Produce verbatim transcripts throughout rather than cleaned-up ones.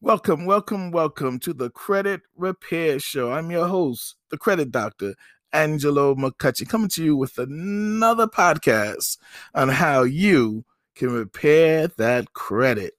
Welcome, welcome, welcome to the Credit Repair Show. I'm your host, the Credit Doctor, Angelo McCutcheon, coming to you with another podcast on how you can repair that credit.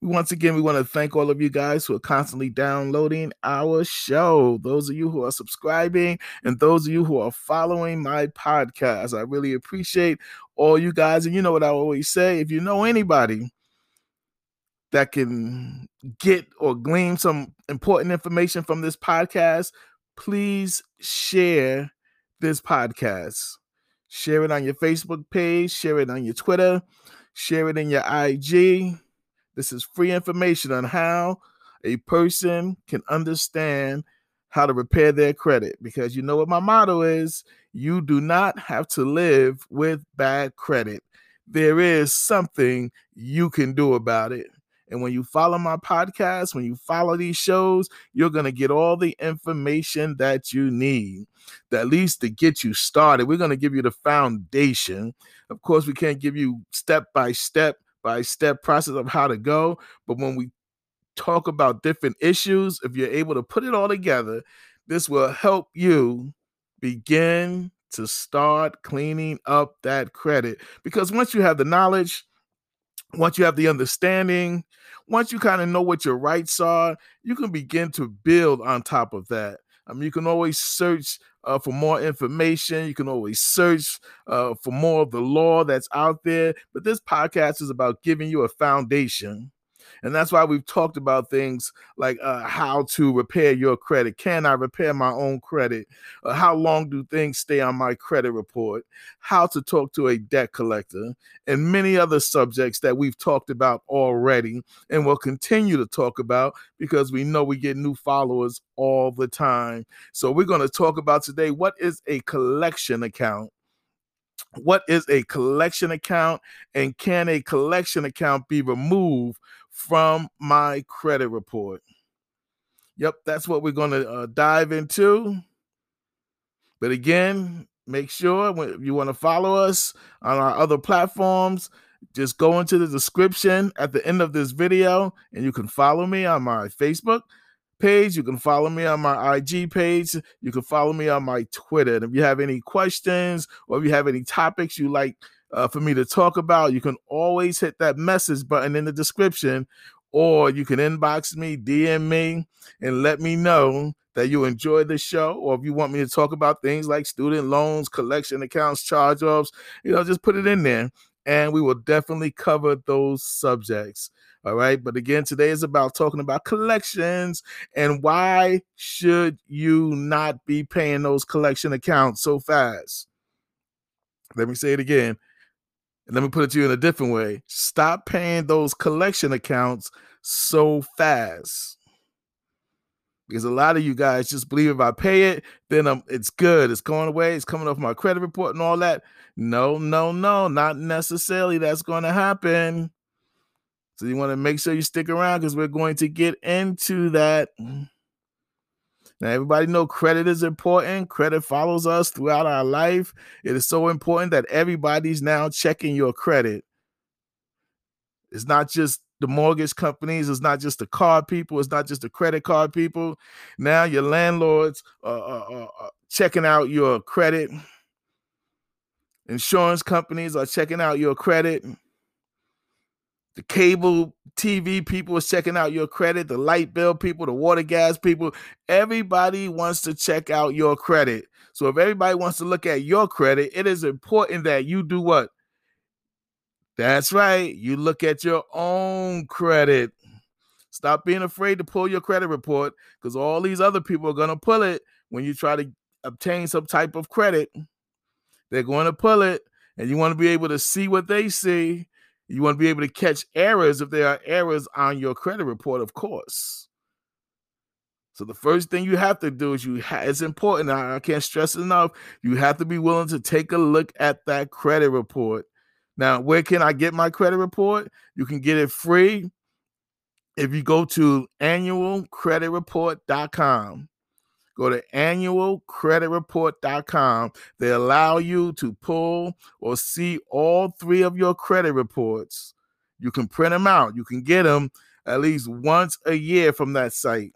Once again, we want to thank all of you guys who are constantly downloading our show. Those of you who are subscribing and those of you who are following my podcast. I really appreciate all you guys. And you know what I always say, if you know anybody that can get or glean some important information from this podcast, please share this podcast. Share it on your Facebook page, share it on your Twitter, share it in your I G. This is free information on how a person can understand how to repair their credit, because you know what my motto is, you do not have to live with bad credit. There is something you can do about it. And when you follow my podcast, when you follow these shows, you're going to get all the information that you need, at least to get you started. We're going to give you the foundation. Of course, we can't give you step-by-step by step process of how to go, but when we talk about different issues, if you're able to put it all together, this will help you begin to start cleaning up that credit. Because once you have the knowledge, once you have the understanding, once you kind of know what your rights are, you can begin to build on top of that. I mean, you can always search uh, for more information. You can always search uh, for more of the law that's out there. But this podcast is about giving you a foundation. And that's why we've talked about things like uh, how to repair your credit. Can I repair my own credit? Uh, how long do things stay on my credit report? How to talk to a debt collector, and many other subjects that we've talked about already and will continue to talk about, because we know we get new followers all the time. So we're going to talk about today, what is a collection account? What is a collection account, and can a collection account be removed from my credit report? Yep, that's what we're going to uh, dive into. But again, make sure when you want to follow us on our other platforms, just go into the description at the end of this video and you can follow me on my Facebook page. You can follow me on my I G page. You can follow me on my Twitter. And if you have any questions or if you have any topics you like uh, for me to talk about, you can always hit that message button in the description, or you can inbox me, D M me, and let me know that you enjoyed the show, or if you want me to talk about things like student loans, collection accounts, charge-offs, you know, just put it in there and we will definitely cover those subjects. All right. But again, today is about talking about collections and why should you not be paying those collection accounts so fast? Let me say it again. And let me put it to you in a different way. Stop paying those collection accounts so fast. Because a lot of you guys just believe if I pay it, then I'm, it's good. It's going away. It's coming off my credit report and all that. No, no, no, not necessarily. That's going to happen. So you want to make sure you stick around, because we're going to get into that. Now, everybody know credit is important. Credit follows us throughout our life. It is so important that everybody's now checking your credit. It's not just the mortgage companies. It's not just the card people. It's not just the credit card people. Now your landlords are, are, are, are checking out your credit. Insurance companies are checking out your credit. The cable T V people is checking out your credit, the light bill people, the water gas people. Everybody wants to check out your credit. So if everybody wants to look at your credit, it is important that you do what? That's right. You look at your own credit. Stop being afraid to pull your credit report, because all these other people are going to pull it when you try to obtain some type of credit. They're going to pull it, and you want to be able to see what they see. You want to be able to catch errors if there are errors on your credit report, of course. So the first thing you have to do is you ha- it's important, I, I can't stress it enough, you have to be willing to take a look at that credit report. Now, where can I get my credit report? You can get it free if you go to annual credit report dot com. Go to annual credit report dot com. They allow you to pull or see all three of your credit reports. You can print them out. You can get them at least once a year from that site.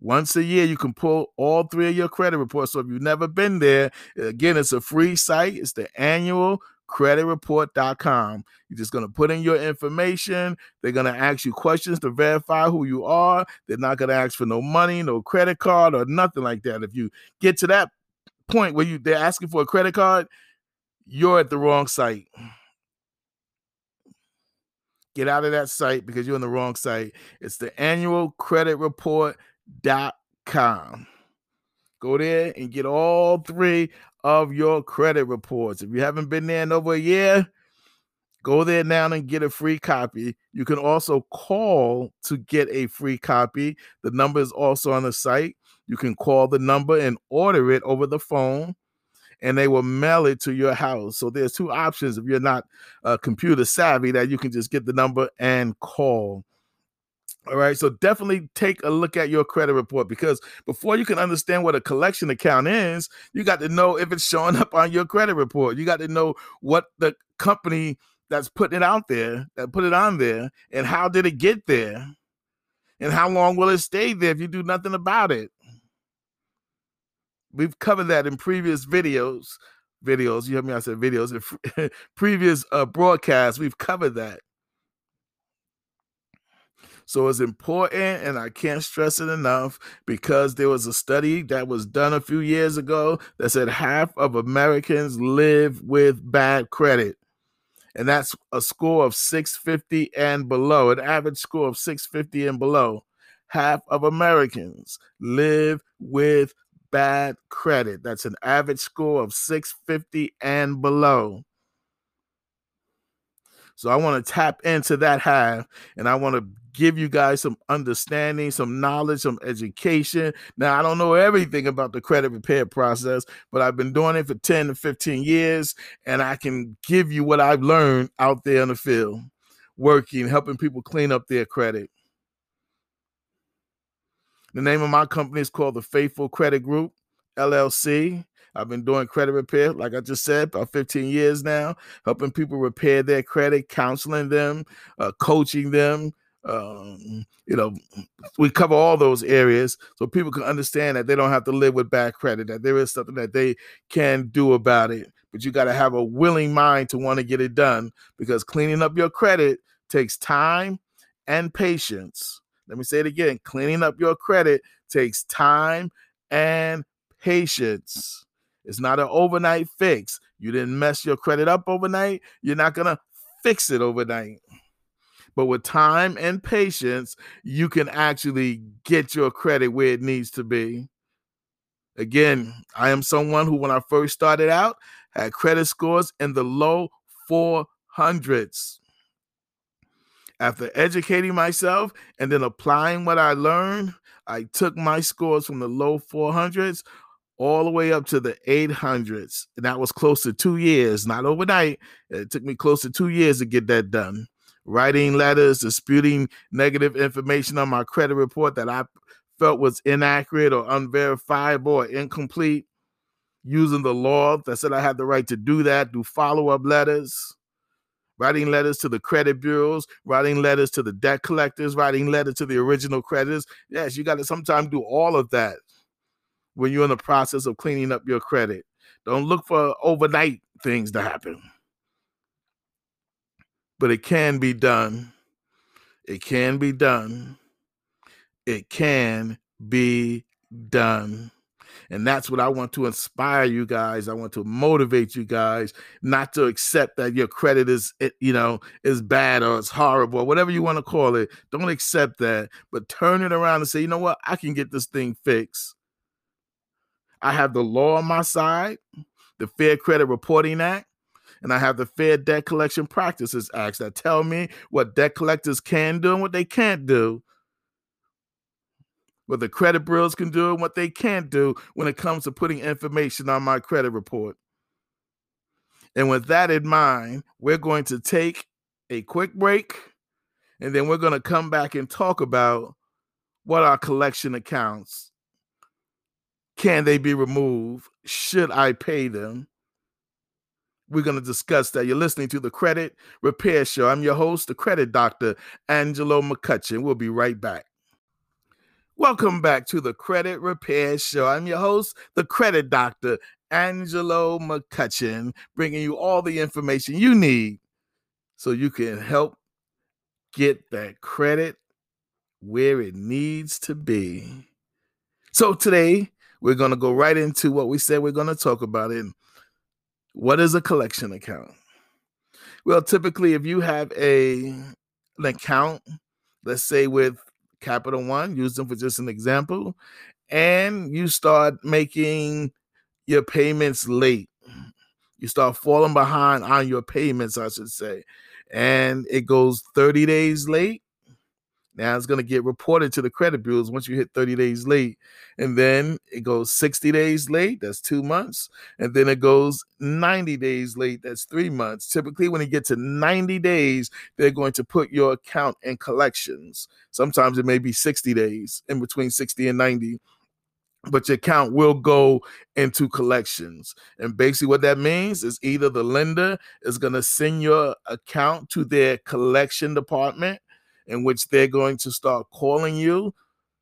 Once a year, you can pull all three of your credit reports. So if you've never been there, again, it's a free site. It's the annual credit report dot com. You're just going to put in your information. They're going to ask you questions to verify who you are. They're not going to ask for no money, no credit card, or nothing like that. If you get to that point where you they're asking for a credit card, you're at the wrong site. Get out of that site because you're on the wrong site. It's the annual credit report. Dot com. Go there and get all three of your credit reports. If you haven't been there in over a year, go there now and get a free copy. You can also call to get a free copy. The number is also on the site. You can call the number and order it over the phone, and they will mail it to your house. So there's two options if you're not uh, computer savvy, that you can just get the number and call. All right, so definitely take a look at your credit report, because before you can understand what a collection account is, you got to know if it's showing up on your credit report. You got to know what the company that's putting it out there, that put it on there, and how did it get there, and how long will it stay there if you do nothing about it. We've covered that in previous videos. Videos, you hear me? I said videos. In previous uh, broadcasts, we've covered that. So it's important, and I can't stress it enough, because there was a study that was done a few years ago that said half of Americans live with bad credit, and that's a score of six fifty and below, an average score of six fifty and below. Half of Americans live with bad credit. That's an average score of six fifty and below. So I want to tap into that half, and I want to give you guys some understanding, some knowledge, some education. Now, I don't know everything about the credit repair process, but I've been doing it for ten to fifteen years, and I can give you what I've learned out there in the field, working, helping people clean up their credit. The name of my company is called the Faithful Credit Group, L L C. I've been doing credit repair, like I just said, about fifteen years now, helping people repair their credit, counseling them, uh, coaching them. Um, you know, we cover all those areas so people can understand that they don't have to live with bad credit, that there is something that they can do about it. But you got to have a willing mind to want to get it done, because cleaning up your credit takes time and patience. Let me say it again. Cleaning up your credit takes time and patience. It's not an overnight fix. You didn't mess your credit up overnight. You're not going to fix it overnight. But with time and patience, you can actually get your credit where it needs to be. Again, I am someone who, when I first started out, had credit scores in the low four hundreds. After educating myself and then applying what I learned, I took my scores from the low four hundreds all the way up to the eight hundreds. And that was close to two years, not overnight. It took me close to two years to get that done. Writing letters, disputing negative information on my credit report that I felt was inaccurate or unverifiable or incomplete, using the law that said I had the right to do that, do follow-up letters, writing letters to the credit bureaus, writing letters to the debt collectors, writing letters to the original creditors. Yes, you got to sometimes do all of that when you're in the process of cleaning up your credit. Don't look for overnight things to happen. But it can be done. It can be done. It can be done. And that's what I want to inspire you guys. I want to motivate you guys not to accept that your credit is, you know, is bad or it's horrible, or whatever you want to call it. Don't accept that, but turn it around and say, you know what? I can get this thing fixed. I have the law on my side, the Fair Credit Reporting Act, and I have the Fair Debt Collection Practices Act that tell me what debt collectors can do and what they can't do, what the credit bureaus can do and what they can't do when it comes to putting information on my credit report. And with that in mind, we're going to take a quick break, and then we're going to come back and talk about what are collection accounts. Can they be removed? Should I pay them? We're going to discuss that. You're listening to The Credit Repair Show. I'm your host, the credit doctor, Angelo McCutcheon. We'll be right back. Welcome back to The Credit Repair Show. I'm your host, the credit doctor, Angelo McCutcheon, bringing you all the information you need so you can help get that credit where it needs to be. So today, we're going to go right into what we said we're going to talk about. And what is a collection account? Well, typically, if you have a, an account, let's say with Capital One, use them for just an example, and you start making your payments late. You start falling behind on your payments, I should say, and it goes thirty days late. Now it's going to get reported to the credit bureaus once you hit thirty days late. And then it goes sixty days late. That's two months. And then it goes ninety days late. That's three months. Typically, when it gets to ninety days, they're going to put your account in collections. Sometimes it may be sixty days, in between sixty and ninety. But your account will go into collections. And basically what that means is either the lender is going to send your account to their collection department, in which they're going to start calling you,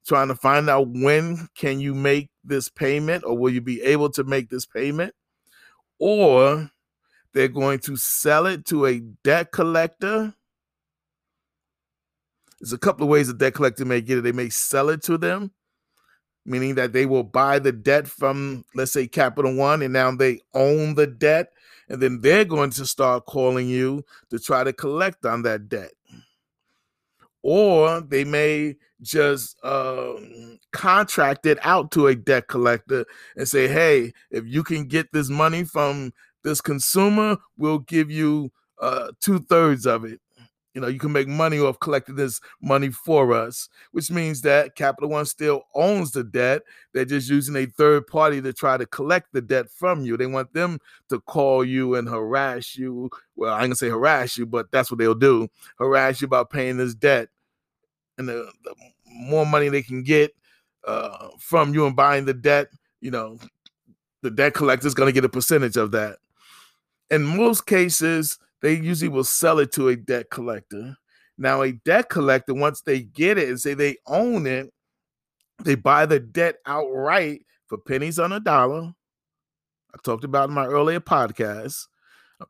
trying to find out when can you make this payment, or will you be able to make this payment? Or they're going to sell it to a debt collector. There's a couple of ways a debt collector may get it. They may sell it to them, meaning that they will buy the debt from, let's say, Capital One, and now they own the debt, and then they're going to start calling you to try to collect on that debt. Or they may just um, contract it out to a debt collector and say, hey, if you can get this money from this consumer, we'll give you uh, two-thirds of it. You know, you can make money off collecting this money for us, which means that Capital One still owns the debt. They're just using a third party to try to collect the debt from you. They want them to call you and harass you. Well, I ain't gonna say harass you, but that's what they'll do. Harass you about paying this debt. And the, the more money they can get uh, from you and buying the debt, you know, the debt collector is going to get a percentage of that. In most cases, they usually will sell it to a debt collector. Now, a debt collector, once they get it and say they own it, they buy the debt outright for pennies on a dollar. I talked about in my earlier podcast,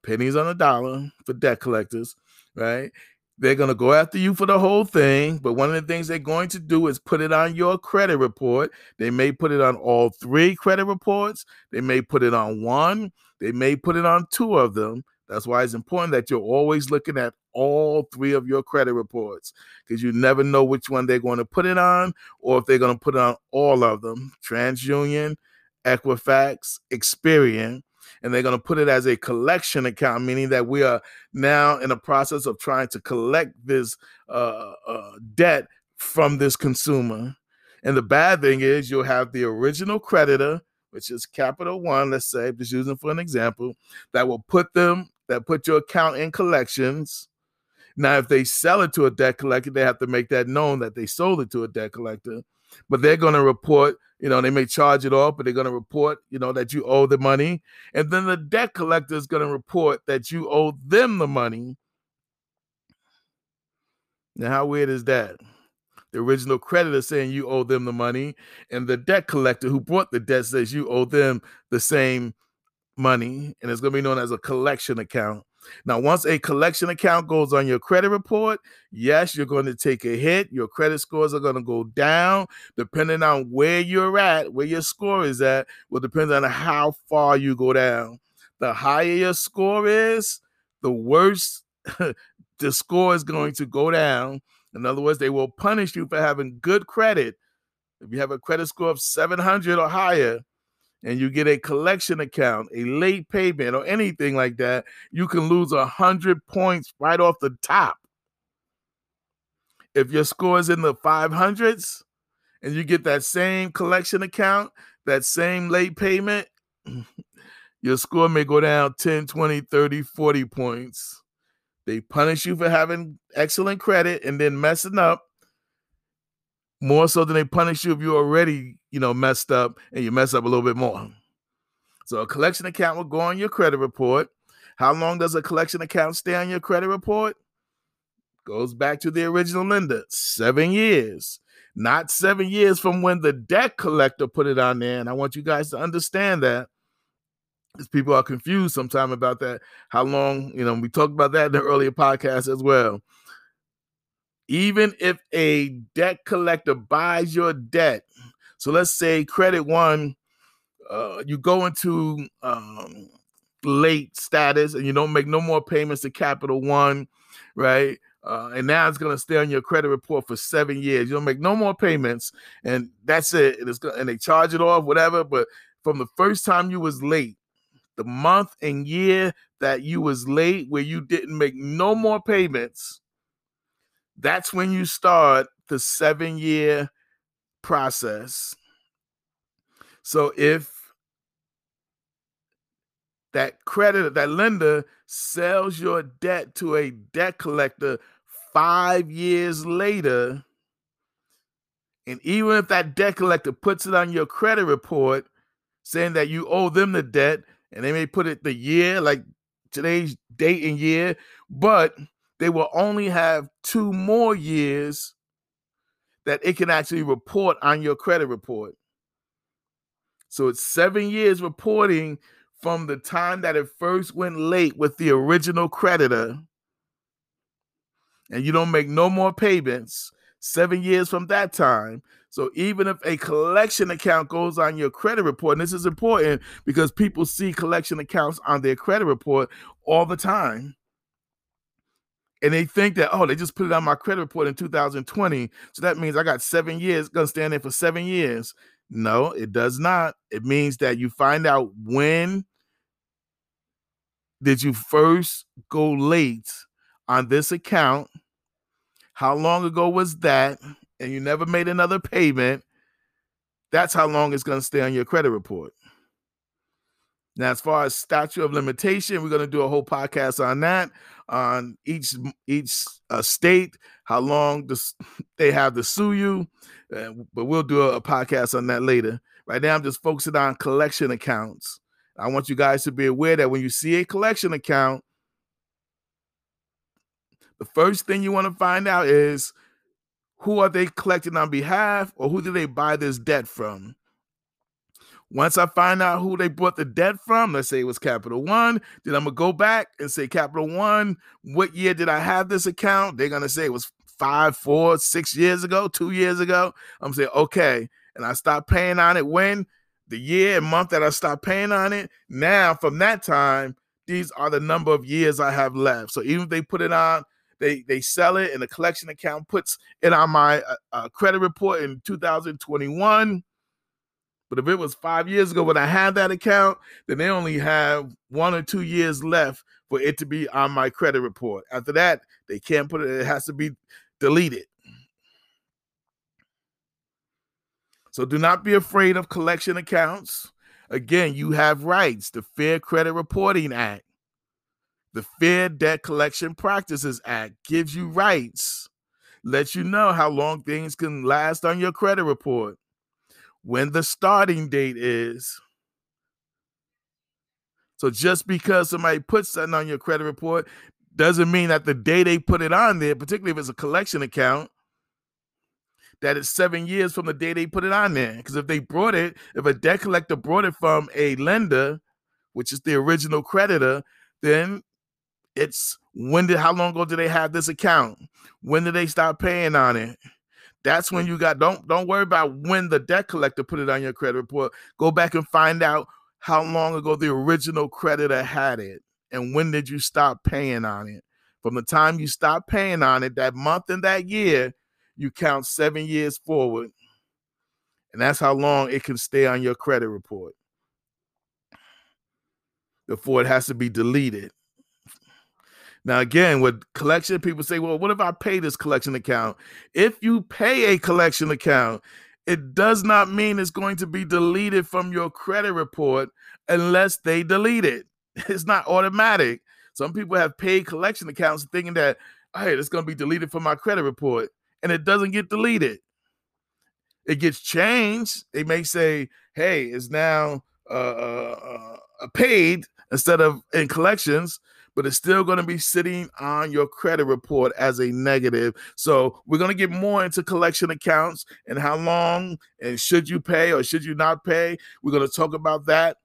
pennies on a dollar for debt collectors, right? They're going to go after you for the whole thing, but one of the things they're going to do is put it on your credit report. They may put it on all three credit reports. They may put it on one. They may put it on two of them. That's why it's important that you're always looking at all three of your credit reports, because you never know which one they're going to put it on, or if they're going to put it on all of them, TransUnion, Equifax, Experian. And they're going to put it as a collection account, meaning that we are now in the process of trying to collect this uh, uh, debt from this consumer. And the bad thing is you'll have the original creditor, which is Capital One, let's say, just using for an example, that will put them, that put your account in collections. Now, if they sell it to a debt collector, they have to make that known that they sold it to a debt collector. But they're going to report, you know, they may charge it off, but they're going to report, you know, that you owe the money. And then the debt collector is going to report that you owe them the money. Now, how weird is that? The original creditor saying you owe them the money, and the debt collector who brought the debt says you owe them the same money, and it's going to be known as a collection account. Now, once a collection account goes on your credit report, yes, you're going to take a hit. Your credit scores are going to go down. Depending on where you're at, where your score is at, will depend on how far you go down. The higher your score is, the worse the score is going to go down. In other words, they will punish you for having good credit. If you have a credit score of seven hundred or higher, and you get a collection account, a late payment, or anything like that, you can lose one hundred points right off the top. If your score is in the five hundreds and you get that same collection account, that same late payment, your score may go down ten, twenty, thirty, forty points. They punish you for having excellent credit and then messing up, more so than they punish you if you already, you know, messed up, and you mess up a little bit more. So a collection account will go on your credit report. How long does a collection account stay on your credit report? Goes back to the original lender, seven years. Not seven years from when the debt collector put it on there. And I want you guys to understand that, because people are confused sometimes about that. How long, you know, we talked about that in the earlier podcast as well. Even if a debt collector buys your debt, so let's say Credit One, uh, you go into um, late status and you don't make no more payments to Capital One, right? Uh, and now it's going to stay on your credit report for seven years. You don't make no more payments, and that's it. And, it's gonna, and they charge it off, whatever. But from the first time you was late, the month and year that you was late where you didn't make no more payments, that's when you start the seven-year process. So if that creditor, that lender sells your debt to a debt collector five years later, and even if that debt collector puts it on your credit report saying that you owe them the debt, and they may put it the year, like today's date and year, but they will only have two more years that it can actually report on your credit report. So it's seven years reporting from the time that it first went late with the original creditor, and you don't make no more payments, seven years from that time. So even if a collection account goes on your credit report, and this is important because people see collection accounts on their credit report all the time, and they think that, oh, they just put it on my credit report in two thousand twenty. So that means I got seven years, going to stand there for seven years. No, it does not. It means that you find out when did you first go late on this account, how long ago was that, and you never made another payment. That's how long it's going to stay on your credit report. Now, as far as statute of limitation, we're going to do a whole podcast on that, on each each uh, state, how long this, they have to sue you. Uh, but we'll do a, a podcast on that later. Right now, I'm just focusing on collection accounts. I want you guys to be aware that when you see a collection account, the first thing you want to find out is who are they collecting on behalf, or who do they buy this debt from? Once I find out who they bought the debt from, let's say it was Capital One, then I'm going to go back and say, Capital One, what year did I have this account? They're going to say it was five, four, six years ago, two years ago. I'm going to say, okay. And I stopped paying on it when? The year and month that I stopped paying on it. Now, from that time, these are the number of years I have left. So even if they put it on, they, they sell it, and the collection account puts it on my uh, uh, credit report in two thousand twenty-one, but if it was five years ago when I had that account, then they only have one or two years left for it to be on my credit report. After that, they can't put it. It has to be deleted. So do not be afraid of collection accounts. Again, you have rights. The Fair Credit Reporting Act, the Fair Debt Collection Practices Act gives you rights, lets you know how long things can last on your credit report, when the starting date is. So just because somebody puts something on your credit report doesn't mean that the day they put it on there, particularly if it's a collection account, that it's seven years from the day they put it on there. Because if they brought it, if a debt collector brought it from a lender, which is the original creditor, then it's when did, how long ago did they have this account? When did they stop paying on it? That's when you got, don't don't worry about when the debt collector put it on your credit report. Go back and find out how long ago the original creditor had it, and when did you stop paying on it. From the time you stop paying on it, that month and that year, you count seven years forward, and that's how long it can stay on your credit report before it has to be deleted. Now, again, with collection, people say, well, what if I pay this collection account? If you pay a collection account, it does not mean it's going to be deleted from your credit report unless they delete it. It's not automatic. Some people have paid collection accounts thinking that, hey, it's going to be deleted from my credit report, and it doesn't get deleted. It gets changed. They may say, hey, it's now uh, uh, uh, paid instead of in collections, but it's still going to be sitting on your credit report as a negative. So we're going to get more into collection accounts and how long and should you pay or should you not pay. We're going to talk about that.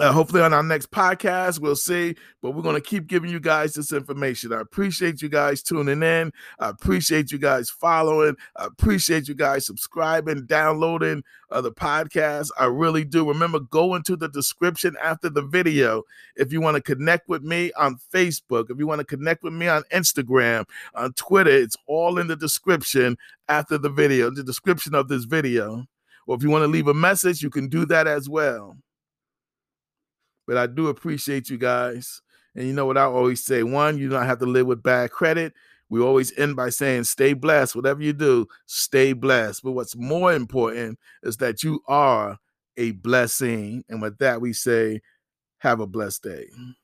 Uh, hopefully on our next podcast, we'll see. But we're going to keep giving you guys this information. I appreciate you guys tuning in. I appreciate you guys following. I appreciate you guys subscribing, downloading uh, the podcast. I really do. Remember, go into the description after the video if you want to connect with me on Facebook, if you want to connect with me on Instagram, on Twitter. It's all in the description after the video, the description of this video. Or if you want to leave a message, you can do that as well. But I do appreciate you guys. And you know what I always say? One, you don't have to live with bad credit. We always end by saying, stay blessed. Whatever you do, stay blessed. But what's more important is that you are a blessing. And with that, we say, have a blessed day.